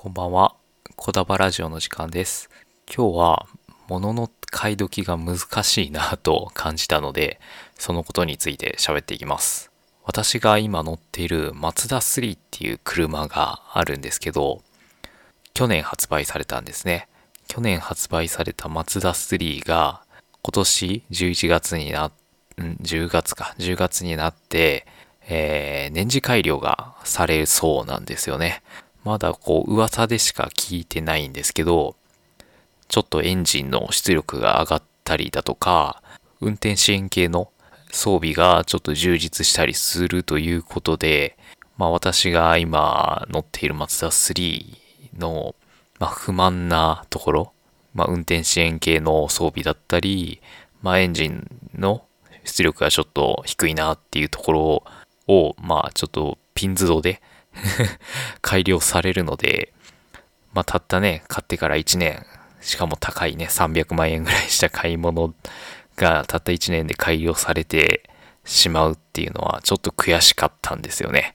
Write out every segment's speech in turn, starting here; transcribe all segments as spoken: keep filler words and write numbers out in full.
こんばんは、こだばラジオの時間です。今日は物の買い時が難しいなと感じたので、そのことについて喋っていきます。私が今乗っているマツダスリーっていう車があるんですけど、去年発売されたんですね。去年発売されたマツダスリーが今年じゅういちがつにな、うん、じゅうがつか、じゅうがつになって、えー、年次改良がされそうなんですよね。まだこう噂でしか聞いてないんですけど、ちょっとエンジンの出力が上がったりだとか、運転支援系の装備がちょっと充実したりするということで、まあ私が今乗っているマツダスリーの、まあ、不満なところ、まあ運転支援系の装備だったり、まあエンジンの出力がちょっと低いなっていうところを、まあちょっとピンズドで改良されるので、まあたったね、買ってからいちねん、しかも高いね、さんびゃくまんえんぐらいした買い物がたったいちねんで改良されてしまうっていうのはちょっと悔しかったんですよね。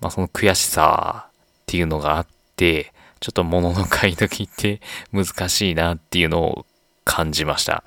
まあその悔しさっていうのがあって、ちょっと物の買い時って難しいなっていうのを感じました。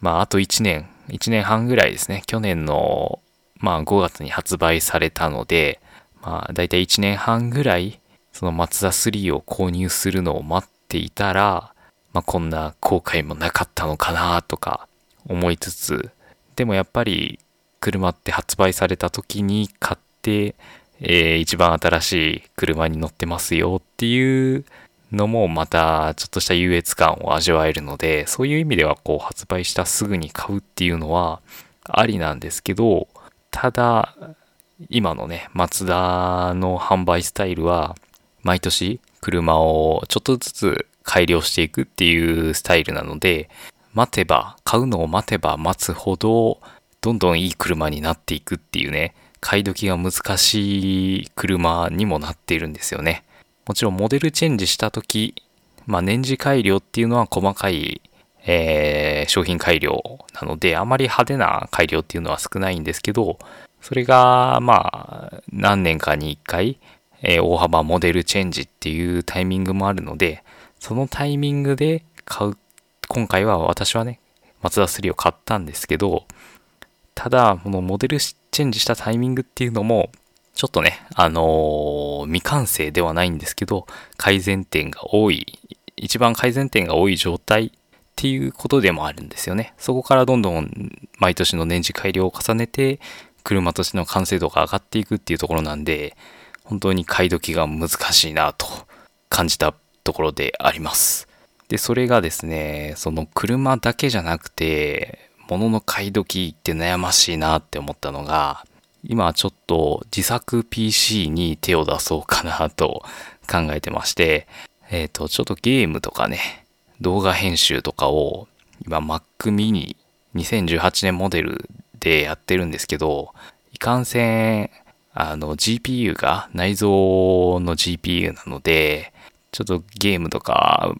まああといちねん、いちねんはんぐらいですね。去年のまあごがつに発売されたので、まあだいたいいちねんはんぐらいそのマツダスリーを購入するのを待っていたら、まあこんな後悔もなかったのかなとか思いつつ、でもやっぱり車って発売された時に買って、えー、一番新しい車に乗ってますよっていうのもまたちょっとした優越感を味わえるので、そういう意味ではこう発売したすぐに買うっていうのはありなんですけど、ただ今のねマツダの販売スタイルは毎年車をちょっとずつ改良していくっていうスタイルなので、待てば買うのを待てば待つほどどんどんいい車になっていくっていうね、買い時が難しい車にもなっているんですよね。もちろんモデルチェンジした時、まあ年次改良っていうのは細かい、えー、商品改良なので、あまり派手な改良っていうのは少ないんですけど、それがまあ何年かにいっかい、えー、大幅モデルチェンジっていうタイミングもあるので、そのタイミングで買う。今回は私はねマツダスリーを買ったんですけど、ただこのモデルチェンジしたタイミングっていうのもちょっとね、あのー、未完成ではないんですけど、改善点が多い、一番改善点が多い状態っていうことでもあるんですよね。そこからどんどん毎年の年次改良を重ねて車としての完成度が上がっていくっていうところなんで、本当に買い時が難しいなと感じたところであります。でそれがですね、その車だけじゃなくて物の買い時って悩ましいなって思ったのが、今ちょっと自作 ピーシー に手を出そうかなと考えてまして、えっとちょっとゲームとかね、動画編集とかを今 Mac mini にせんじゅうはちねんモデルでやってるんですけど、いかんせんあの ジーピーユー が内蔵の ジーピーユー なので、ちょっとゲームとか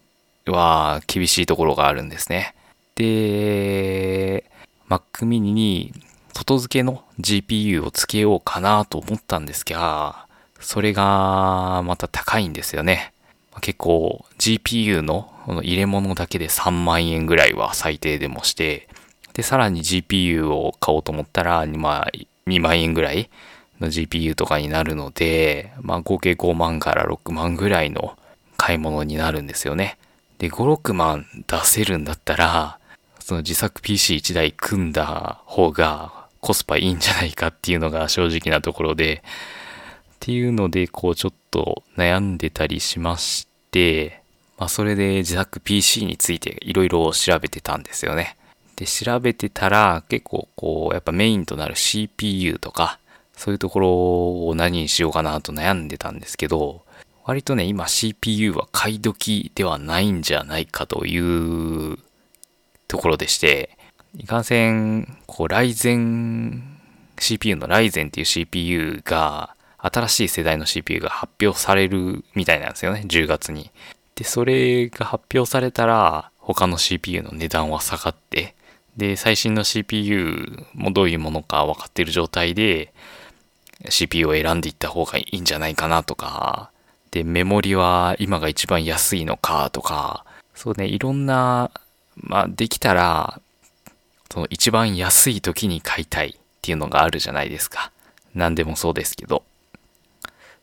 は厳しいところがあるんですね。で、Mac mini に外付けの ジーピーユー を付けようかなと思ったんですが、それがまた高いんですよね。結構 ジーピーユー の入れ物だけでさんまんえんぐらいは最低でもして、で、さらに ジーピーユー を買おうと思ったら、まあ、にまんえんぐらいの ジーピーユー とかになるので、まあ合計ごまんからろくまんぐらいの買い物になるんですよね。でご、ろくまん出せるんだったら、その自作 ピーシーいち 台組んだ方がコスパいいんじゃないかっていうのが正直なところで、っていうのでこうちょっと悩んでたりしまして、まあそれで自作 ピーシー についていろいろ調べてたんですよね。で調べてたら結構こうやっぱメインとなる シーピーユー とかそういうところを何にしようかなと悩んでたんですけど、割とね今 シーピーユー は買い時ではないんじゃないかというところでして、いかんせんこうライゼン シーピーユー のライゼンっていう シーピーユー が新しい世代の シーピーユー が発表されるみたいなんですよね、じゅうがつに。でそれが発表されたら他の シーピーユー の値段は下がって、で最新の シーピーユー もどういうものか分かっている状態で シーピーユー を選んでいった方がいいんじゃないかなとかでメモリは今が一番安いのかとか、そうね、いろんな、まあできたらその一番安い時に買いたいっていうのがあるじゃないですか。何でもそうですけど。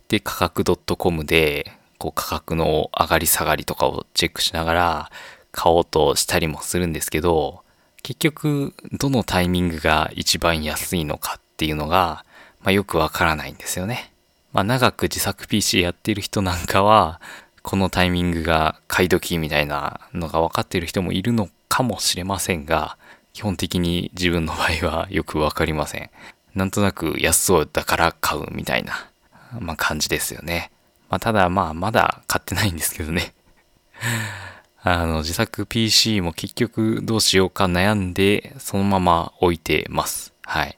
で、価格 .com でこう価格の上がり下がりとかをチェックしながら買おうとしたりもするんですけど、結局どのタイミングが一番安いのかっていうのが、まあ、よくわからないんですよね。まあ、長く自作 ピーシー やってる人なんかはこのタイミングが買い時みたいなのが分かっている人もいるのかもしれませんが、基本的に自分の場合はよく分かりません。なんとなく安そうだから買うみたいな、まあ、感じですよね。まあ、ただまあまだ買ってないんですけどねあの自作 ピーシー も結局どうしようか悩んでそのまま置いてます。はい。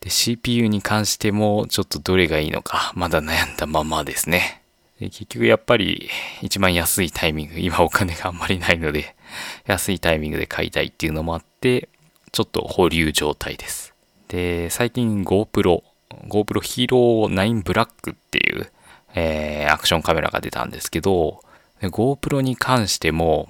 で シーピーユー に関してもちょっとどれがいいのかまだ悩んだままですね。で結局やっぱり一番安いタイミング、今お金があんまりないので安いタイミングで買いたいっていうのもあってちょっと保留状態です。で最近 GoPro GoPro Hero ナイン Black っていう、えー、アクションカメラが出たんですけど、GoPro に関しても、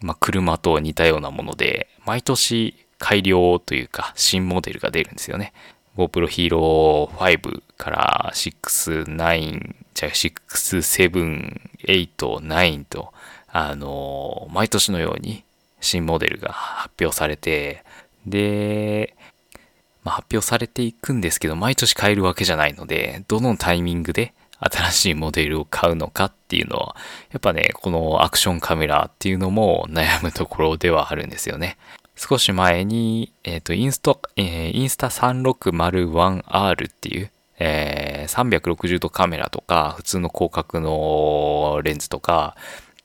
まあ、車と似たようなもので毎年改良というか新モデルが出るんですよね。GoPro Hero ファイブからろく、きゅう、じゃあろく、なな、はち、きゅうと、あのー、毎年のように新モデルが発表されて、で、まあ、発表されていくんですけど、毎年買えるわけじゃないので、どのタイミングで新しいモデルを買うのかっていうのは、やっぱね、このアクションカメラっていうのも悩むところではあるんですよね。少し前に、えっと、インスタ、えー、インスタ さんろくまるいちアール っていう、えー、さんびゃくろくじゅうどカメラとか、普通の広角のレンズとか、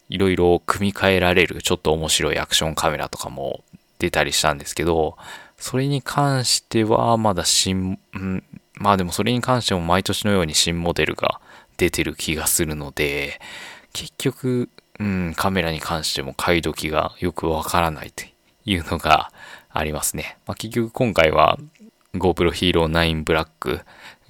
いろいろ組み替えられる、ちょっと面白いアクションカメラとかも出たりしたんですけど、それに関してはまだ新、うん、まあでもそれに関しても毎年のように新モデルが出てる気がするので、結局、うん、カメラに関しても買い時がよくわからないというのがありますね。まあ、結局今回は GoPro Hero ナイン Black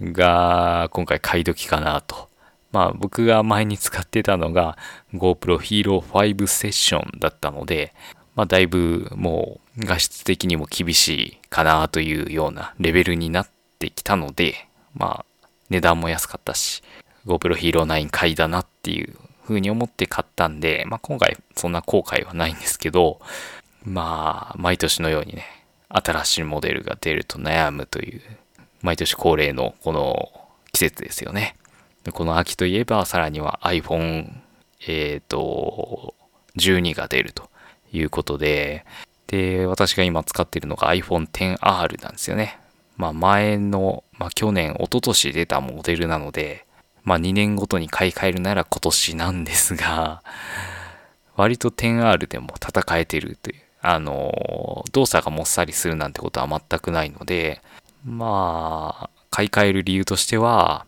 が今回買い時かなと。まあ僕が前に使ってたのが GoPro Hero ファイブ Session だったので、まあだいぶもう画質的にも厳しいかなというようなレベルになってきたので、まあ値段も安かったし GoPro Hero ナイン買いだなっていう風に思って買ったんで、まあ今回そんな後悔はないんですけど、まあ毎年のようにね、新しいモデルが出ると悩むという毎年恒例のこの季節ですよね。この秋といえばさらには iPhone えっとじゅうにが出るということで、で私が今使っているのが アイフォンテンアール なんですよね。まあ前の、まあ、去年一昨年出たモデルなので、まあにねんごとに買い替えるなら今年なんですが、割と テンアール でも戦えてるという、あの動作がもっさりするなんてことは全くないので、まあ買い替える理由としては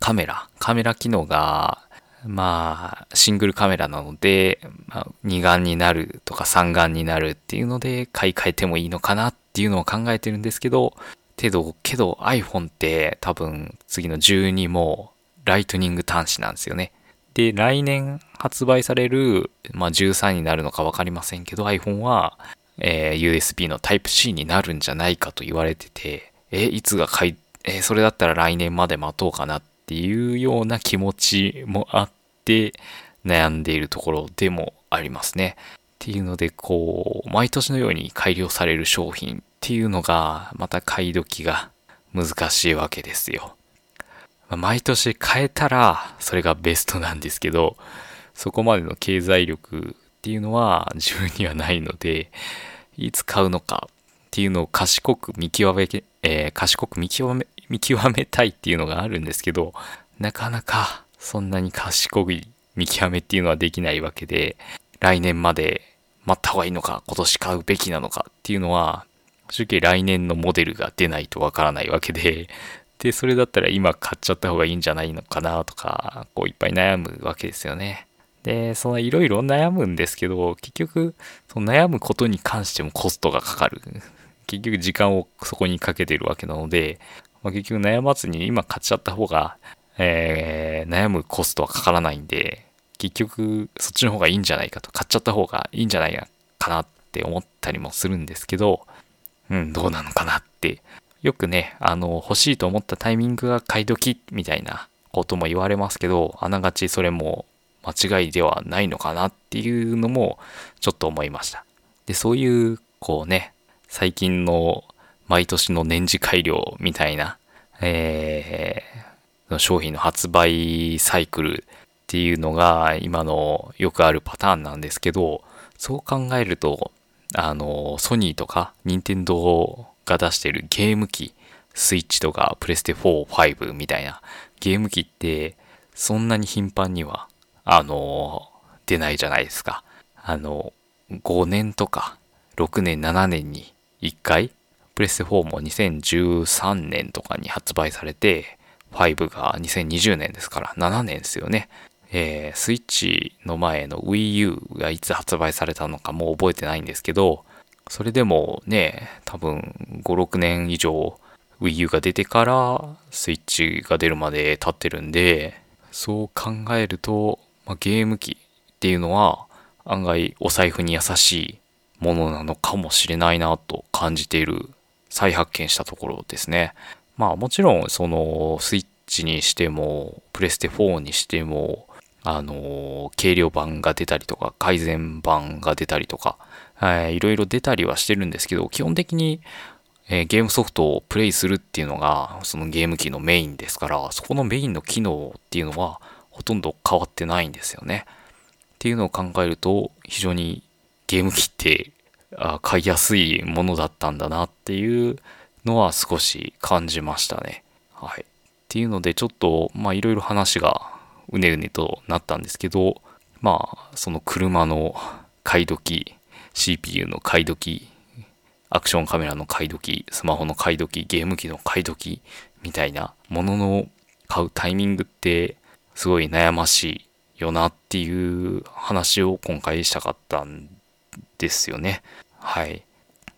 カメラカメラ機能が、まあシングルカメラなので、まあ、に眼になるとかさん眼になるっていうので買い替えてもいいのかなっていうのを考えてるんですけど、けどけど iPhone って多分次のじゅうにもライトニング端子なんですよね。で来年発売される、まあ、じゅうさんになるのか分かりませんけど iPhone は、えー、ユーエスビー の Type C になるんじゃないかと言われてて、えいつが買い、えー、それだったら来年まで待とうかなっていうような気持ちもあって悩んでいるところでもありますね。っていうのでこう毎年のように改良される商品っていうのがまた買い時が難しいわけですよ。毎年変えたらそれがベストなんですけど、そこまでの経済力っていうのは自分にはないので、いつ買うのかっていうのを賢く見極め、えー、賢く見極め、見極めたいっていうのがあるんですけど、なかなかそんなに賢い見極めっていうのはできないわけで、来年まで待った方がいいのか、今年買うべきなのかっていうのは、正直来年のモデルが出ないとわからないわけで、でそれだったら今買っちゃった方がいいんじゃないのかなとか、こういっぱい悩むわけですよね。でそのいろいろ悩むんですけど、結局その悩むことに関してもコストがかかる結局時間をそこにかけてるわけなので、まあ、結局悩まずに今買っちゃった方が、えー、悩むコストはかからないんで、結局そっちの方がいいんじゃないかと、買っちゃった方がいいんじゃないかなって思ったりもするんですけど、うん、どうなのかなって。よくね、あの、欲しいと思ったタイミングが買い時みたいなことも言われますけど、あながちそれも間違いではないのかなっていうのもちょっと思いました。で、そういう、こうね、最近の毎年の年次改良みたいな、えー、商品の発売サイクルっていうのが今のよくあるパターンなんですけど、そう考えると、あの、ソニーとか任天堂が出してるゲーム機、スイッチとかプレステフォー、ファイブみたいなゲーム機ってそんなに頻繁にはあの出ないじゃないですか。あのごねんとかろくねんななねんにいっかい、プレステフォーもにせんじゅうさんねんとかに発売されて、ファイブがにせんにじゅうねんですからななねんですよね。えー、スイッチの前の Wii U がいつ発売されたのかもう覚えてないんですけど、それでもね、多分ご、ろくねん以上 Wii U が出てからスイッチが出るまで経ってるんで、そう考えると、まあ、ゲーム機っていうのは案外お財布に優しいものなのかもしれないなと感じている、再発見したところですね。まあもちろんそのスイッチにしてもプレステフォーにしても、あの軽量版が出たりとか改善版が出たりとか、えー、いろいろ出たりはしてるんですけど、基本的に、えー、ゲームソフトをプレイするっていうのがそのゲーム機のメインですから、そこのメインの機能っていうのはほとんど変わってないんですよね。っていうのを考えると、非常にゲーム機ってあ買いやすいものだったんだなっていうのは少し感じましたね。はい。っていうのでちょっとまあいろいろ話がうねうねとなったんですけど、まあその車の買い時、シーピーユー の買い時、アクションカメラの買い時、スマホの買い時、ゲーム機の買い時みたいなものの買うタイミングってすごい悩ましいよなっていう話を今回したかったんですよね。はい。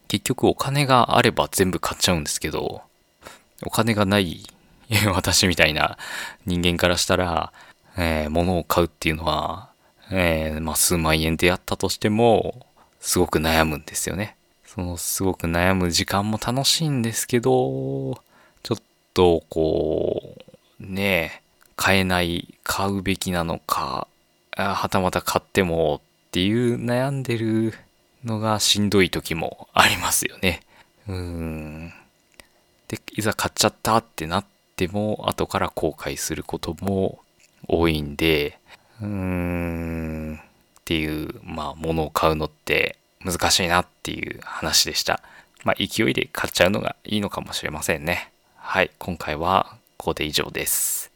結局お金があれば全部買っちゃうんですけど、お金がない私みたいな人間からしたら、えー、物を買うっていうのは、えーまあ、数万円であったとしてもすごく悩むんですよね。そのすごく悩む時間も楽しいんですけど、ちょっとこうねえ、買えない、買うべきなのか、はたまた買ってもっていう悩んでるのがしんどい時もありますよね。うーん。で、いざ買っちゃったってなっても後から後悔することも多いんで、うーんっていう、まあ物を買うのって難しいなっていう話でした。まあ勢いで買っちゃうのがいいのかもしれませんね。はい、今回はここで以上です。